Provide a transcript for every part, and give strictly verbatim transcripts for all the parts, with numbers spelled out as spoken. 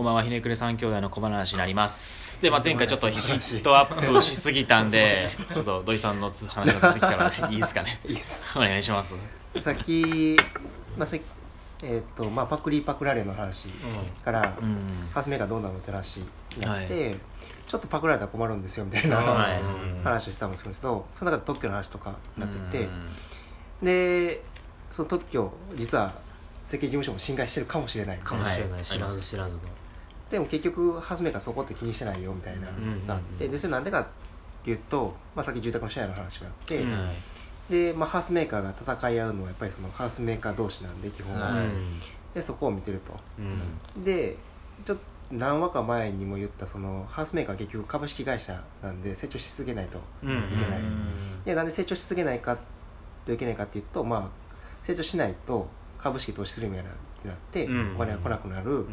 こんばんは、ひねくれ三兄弟の小話になります。で、まあ、前回ちょっとヒットアップしすぎたんでちょっと土井さんの話の続きから、ね、いいですかね。いいっす、お願いします。さっき、まあさっきえーとまあ、パクリパクられの話から、うんうん、ハウスメーカーどうなのって話になって、はい、ちょっとパクられたら困るんですよみたいな、はい、話をしてたんですけど、その中で特許の話とかになってて、うん、でその特許実は設計事務所も侵害してるかもしれないかもしれない、はい、知らず知らずの。でも結局ハウスメーカーそこって気にしてないよみたいながあって、でそれなんでかっていうと、まあ、さっき住宅のシェアの話があって、うん、はい、でまあ、ハウスメーカーが戦い合うのはやっぱりそのハウスメーカー同士なんで基本は、はい、でそこを見てると、うん、でちょっと何話か前にも言ったそのハウスメーカーは結局株式会社なんで成長し続けないといけない、うんうん、でなんで成長し続けないかといけないかっていうと、まあ、成長しないと株式投資するみたいなってなって、うん、お金が来なくなる、うん、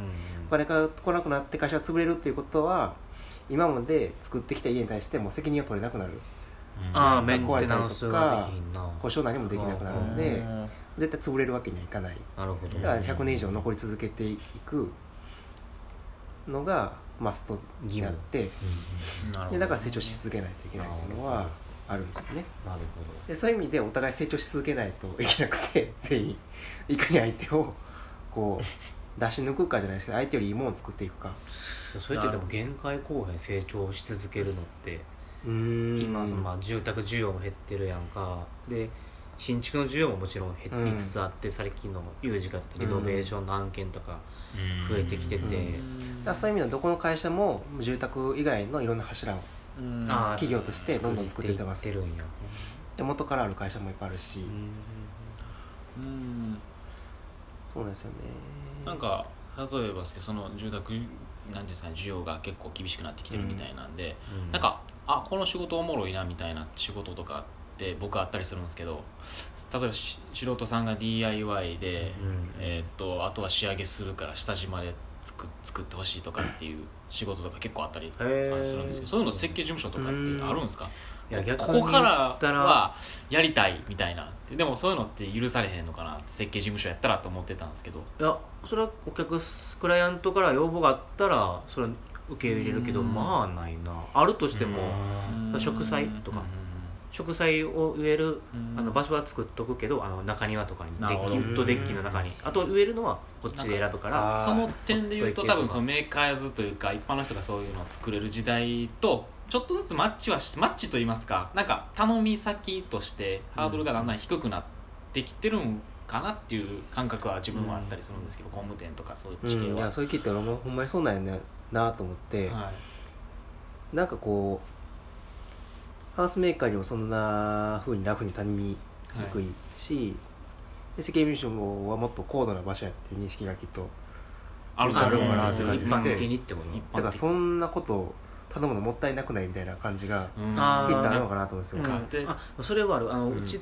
お金が来なくなって会社が潰れるということは今まで作ってきた家に対してもう責任を取れなくなる、ああ、メンテナンスができんな、故障何もできなくなるので絶対潰れるわけにはいかない。なるほど、ね、だからひゃくねん以上残り続けていくのがマストになって、うん、なるほど、ね、でだから成長し続けないといけないっていうのはあるんですよね。なるほど。でそういう意味でお互い成長し続けないといけなくて、全員いかに相手をこう出し抜くかじゃないですけど、相手よりいいものを作っていくか。それってでも限界後編成長し続けるのってうーん今のまあ住宅需要も減ってるやんか、で新築の需要ももちろん減りつつあって、うん、最近の有事がリノベーションの案件とか増えてきてて、うんうん、だそういう意味ではどこの会社も住宅以外のいろんな柱を企業としてどんどん作っていってます。で元からある会社もいっぱいあるし、うんうん、そうなんですよね。なんか例えばその住宅なんですかね、需要が結構厳しくなってきてるみたいなんで、うん、なんかあこの仕事おもろいなみたいな仕事とかって僕あったりするんですけど、例えば素人さんが ディーアイワイ で、うん、えー、とあとは仕上げするから下地まで作、作ってほしいとかっていう仕事とか結構あったりするんですけど、そういうの設計事務所とかってあるんですか？いや逆にここからはやりたいみたいな、でもそういうのって許されへんのかなって設計事務所やったらと思ってたんですけど、いやそれはお客クライアントから要望があったらそれは受け入れるけど、まあないな。あるとしても植栽とか植栽を植えるあの場所は作っとくけど、あの中庭とかにデッキウッドデッキの中に、あと植えるのはこっちで選ぶから、その点で言うと多分そのメーカーズというか一般の人がそういうのを作れる時代とちょっとずつマッチはマッチと言いますか、なんか頼み先としてハードルがだんだん低くなってきてるんかなっていう感覚は自分はあったりするんですけど、工務店とかそういう地形は、うん、いやそういう聞いたらほんまにそうなんやねなと思って、はい、なんかこうハウスメーカーにもそんな風にラフに頼みにくいし、はい、設計事務所はもっと高度な場所やっていう認識がきっとあるだろうから、一般的にってことだから、そんなこと頼むのもったいなくないみたいな感じがきっとあるのかなと思うんですよ、うん、あそれはある。あの、うん、うち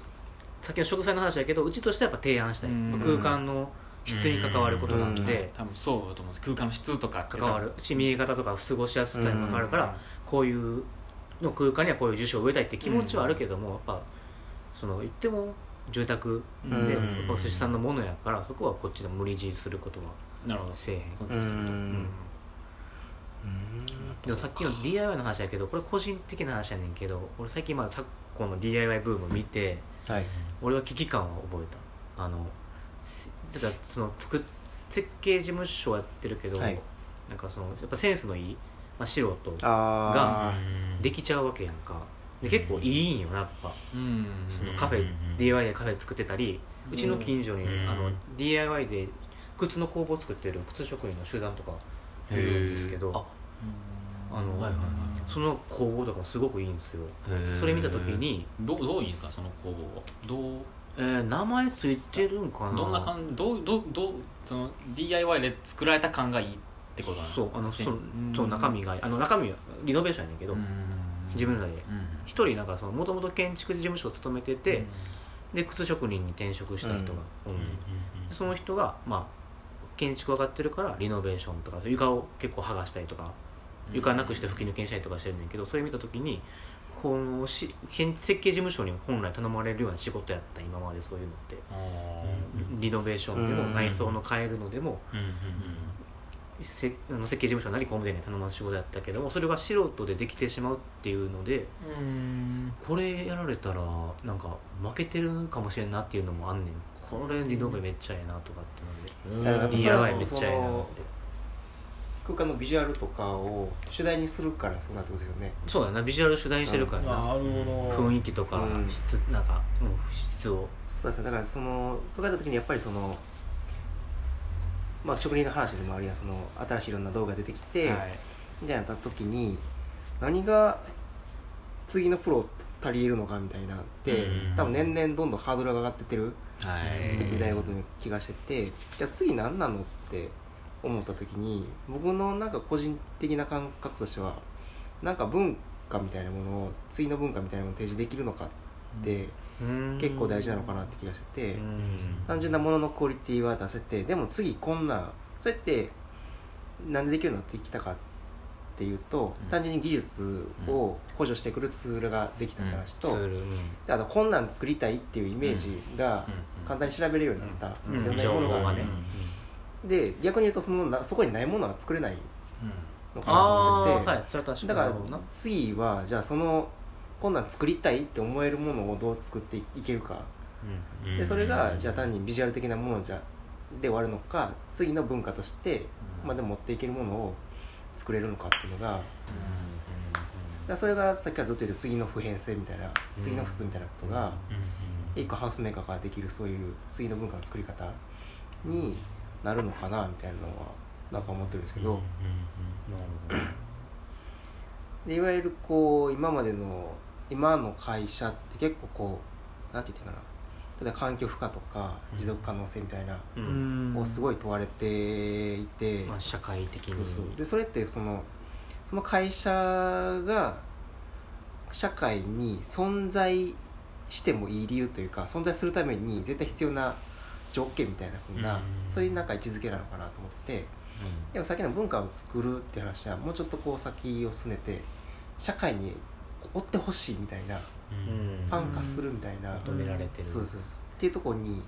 さっきの植栽の話だけど、うちとしてはやっぱ提案したい、うん、空間の質に関わることなんで、うんうん、多分そうだと思うんです。空間の質とかって関わるし、見え方とか過ごしやすさに関わるから、うん、こういうの空間にはこういう樹種を植えたいって気持ちはあるけども、うん、やっぱその言っても住宅で、うん、お寿司さんのものやから、そこはこっちで無理強いすることはせえへん。でもさっきの ディーアイワイ の話だけど、これ個人的な話やねんけど、俺最近まあ昨今の ディーアイワイ ブームを見て、はい、俺は危機感を覚えた。あのだからその作設計事務所やってるけど、はい、なんかそのやっぱセンスのいい、まあ、素人ができちゃうわけやんか。で結構いいんよな、やっぱそのカフェ ディーアイワイ でカフェ作ってたり、うちの近所にあの ディーアイワイ で靴の工房作ってる靴職人の集団とかいるんですけど、あの、はいはいはい、その工房とかもすごくいいんですよ。それ見た時に ど, どういいんですかその工房は。どう、えー、名前ついてるんかな。どんな感じ、どうどうどうその ディーアイワイ で作られた感がいいってことなの。そうあのそうそう中身があの中身はリノベーションやねんけど、自分らで一人なんかその元々建築事務所を勤めてて、で靴職人に転職した人がおる。その人がまあ建築分かってるからリノベーションとか床を結構剥がしたりとか。床なくして吹き抜けにしたりとかしてるんだけど、それ見た時にこのし設計事務所に本来頼まれるような仕事やった今まで。そういうのってリノベーションでも内装の変えるのでも、の設計事務所なり工務店に頼まれる仕事だったけども、それが素人でできてしまうっていうので、うん、これやられたらなんか負けてるかもしれんなっていうのもあんねん。これリノベめっちゃええなとかってので、ディーアイワイ めっちゃええなって、空間のビジュアルとかを主題にするからそうなってことですよね。そうだな、ビジュアルを主題にしてるからな、うん、雰囲気とか、うん、質なんか、うん、質をそうですね。だからそのそういった時にやっぱりそのまあ職人の話でもあるいはその新しいいろんな動画が出てきて、はい、みたいな時に何が次のプロ足りえるのかみたいなって、うん、多分年々どんどんハードルが上がってってる、はい、時代ごとの気がしてて、じゃあ次何なのって思った時に、僕のなんか個人的な感覚としてはなんか文化みたいなものを次の文化みたいなものを提示できるのかって、うん、結構大事なのかなって気がしてて、うん、単純なもののクオリティは出せて、でも次こんなそうやってなんでできるようになってきたかっていうと、うん、単純に技術を補助してくるツールができた話と、うんうん、あとこんなん作りたいっていうイメージが簡単に調べれるようになった、うんうん、いろんな情報がね、うん、で逆に言うと そ, のそこにないものは作れないのかなと思ってて、うん、はい、それは確かに。だから次はじゃあそのこんなん作りたいって思えるものをどう作っていけるか、うん、でそれがじゃあ単にビジュアル的なものじゃで終わるのか、次の文化として、うん、まあ、でも持っていけるものを作れるのかっていうのが、うん、だからそれがさっきからずっと言う次の普遍性みたいな、うん、次の普通みたいなことが、うん、一個ハウスメーカーができるそういう次の文化の作り方になるのかなみたいなのはなんか思ってるんですけど、でいわゆるこう今までの今の会社って結構こうなんて言ってかな、例えば環境負荷とか持続可能性みたいな、うん、をすごい問われていて、まあ、社会的に そ, う そ, うでそれってそ の, その会社が社会に存在してもいい理由というか、存在するために絶対必要な条件みたいな風な、うん、そういうなんか位置づけなのかなと思って、うん、でも先の文化を作るって話はもうちょっとこう先を進めて社会に追ってほしいみたいな、うん、ファン化するみたいな、求められてる、そうそうそうっていうところに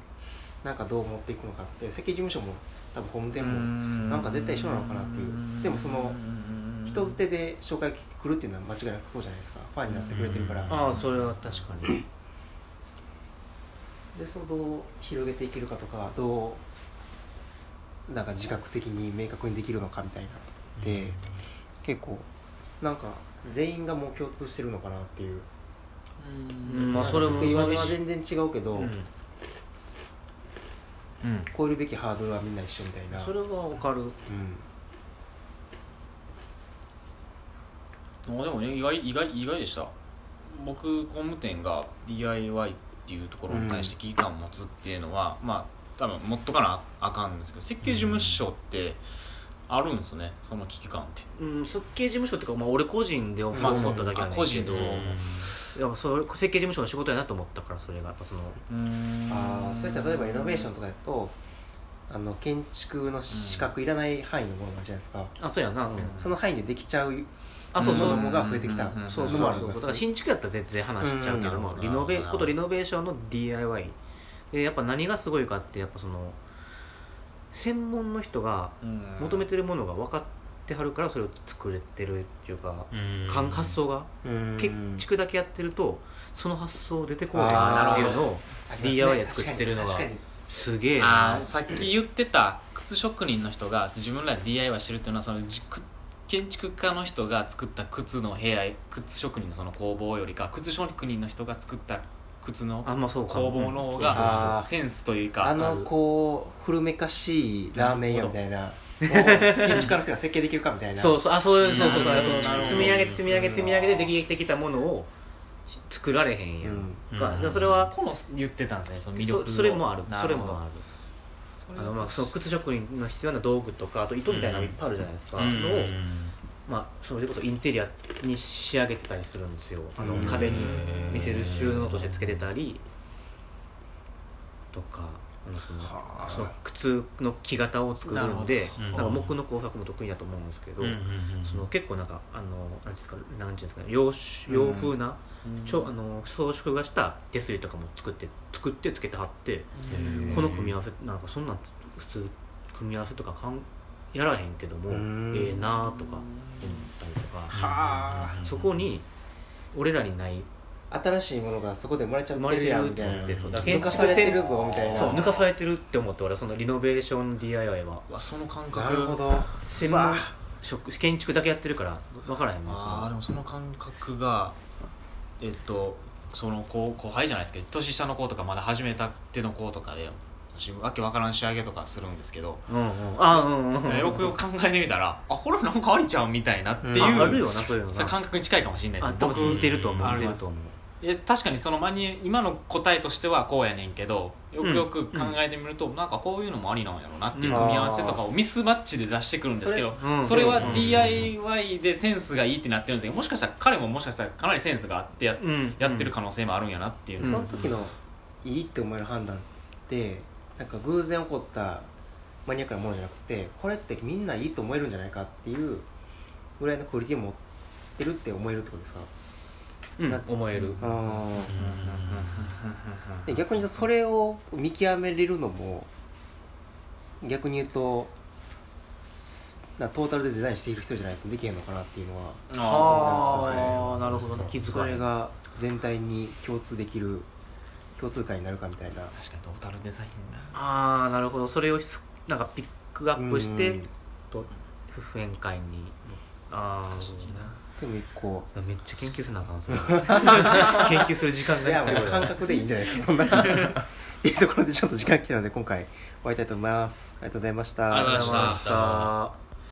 なんかどう持っていくのかって、設計事務所も多分ホーム店もなんか絶対一緒なのかなっていう。でもその人捨てで紹介来るっていうのは間違いなくそうじゃないですか、ファンになってくれてるから、うん、ああそれは確かにでそのどう広げていけるかとか、どうなんか自覚的に明確にできるのかみたいなって、うん、結構なんか全員がもう共通してるのかなっていう、うん、まあそれも言わずは全然違うけど、うんうん、超えるべきハードルはみんな一緒みたいな、それは分かる、うん、あでもね、意外、意外、意外でした。僕工務店が ディーアイワイっていうところに対して危機感を持つっていうのは、うん、まあ多分持っとかなあかんんですけど、設計事務所ってあるんですね、その危機感って、うん、設計事務所っていうか、まあ、俺個人でそう思っただけなんですけど、まあ、そう、うん、それ設計事務所の仕事やなと思ったから、それがやっぱその、うーん、ああそういった例えばイノベーションとかだとあの建築の資格いらない範囲のものがあるじゃないですか、うん、あそうやな、うん、その範囲でできちゃう子供が増えてきたのもあるんです。だから新築やったら全然話しちゃうけども、リノベことリノベーションの ディーアイワイ でやっぱ何がすごいかって、やっぱその専門の人が求めてるものが分かってはるから、それを作れてるっていうか、うん、発想が、うん、建築だけやってるとその発想出てこないなっていうのを ディーアイワイ で作ってるのがすげえな。あさっき言ってた靴職人の人が自分らで ディーアイワイ してるっていうのは、その建築家の人が作った靴の部屋、靴職人のその工房よりか、靴職人の人が作った靴の工房の方がセンスというか、あのこう古めかしいラーメン屋みたいな、建築家の人が設計できるかみたいな、そうそう、あそうそうそう、積み上げて積み上げて積み上げてできてきたものを作られへんやんか、うん、それはこの言ってたんですね、その魅力の そ, それもある、それもある。あのまあその靴職人の必要な道具とか、あと糸みたいなのいっぱいあるじゃないですか、うん、それを、まあ、それこそインテリアに仕上げてたりするんですよ。あの壁に見せる収納としてつけてたりとか、あのそのその靴の木型を作るので、なんか木の工作も得意だと思うんですけど、その結構なんかあの何て言うんですかね、洋風なちょあの装飾がした手すりとかも作って作ってつけてはって、この組み合わせなんかそんな普通組み合わせとか考やらへんけどもええー、なーとか思ったりとか、はー、そこに俺らにない新しいものがそこで生まれちゃってるやんみたいな、抜かされてるぞみたいな、そう抜かされてるって思って、俺そのリノベーション ディーアイワイ はその感覚、なるほど、建築だけやってるから分からへんもん。ああでもその感覚がえっとその後輩じゃないですけど年下の子とかまだ始めたっての子とかで私わけわからん仕上げとかするんですけど、うんうん、あうんうんうん、よくよく考えてみたらあこれなんかありちゃうみたいなっていう、うん、あるよなそういうのが感覚に近いかもしれないです。多分似てると思う。似てると思う。え確かにその間に今の答えとしてはこうやねんけどよくよく考えてみると、うん、なんかこういうのもありなんやろうなっていう組み合わせとかをミスマッチで出してくるんですけど、それ、うん、それは ディーアイワイ でセンスがいいってなってるんですけど、もしかしたら彼ももしかしたらかなりセンスがあって や,、うん、やってる可能性もあるんやなっていう、うん、その時のいいって思える判断ってなんか偶然起こったマニアックなものじゃなくて、これってみんないいと思えるんじゃないかっていうぐらいのクオリティを持ってるって思えるってことですか。うん、思える。あで逆に言うとそれを見極めれるのも逆に言うとなトータルでデザインしている人じゃないとできへんのかなっていうのはああなるほどね。気遣いそれが全体に共通できる共通解になるかみたいな。確かにトータルデザインだ。ああなるほど。それをなんかピックアップしてと普遍解に。ああ難しいな。でもいっこめっちゃ研究するなあかんそれ研究する時間がいやもう感覚でいいんじゃないですかそんなっていうところでちょっと時間来たので今回終わりたいと思います。ありがとうございました。ありがとうございました。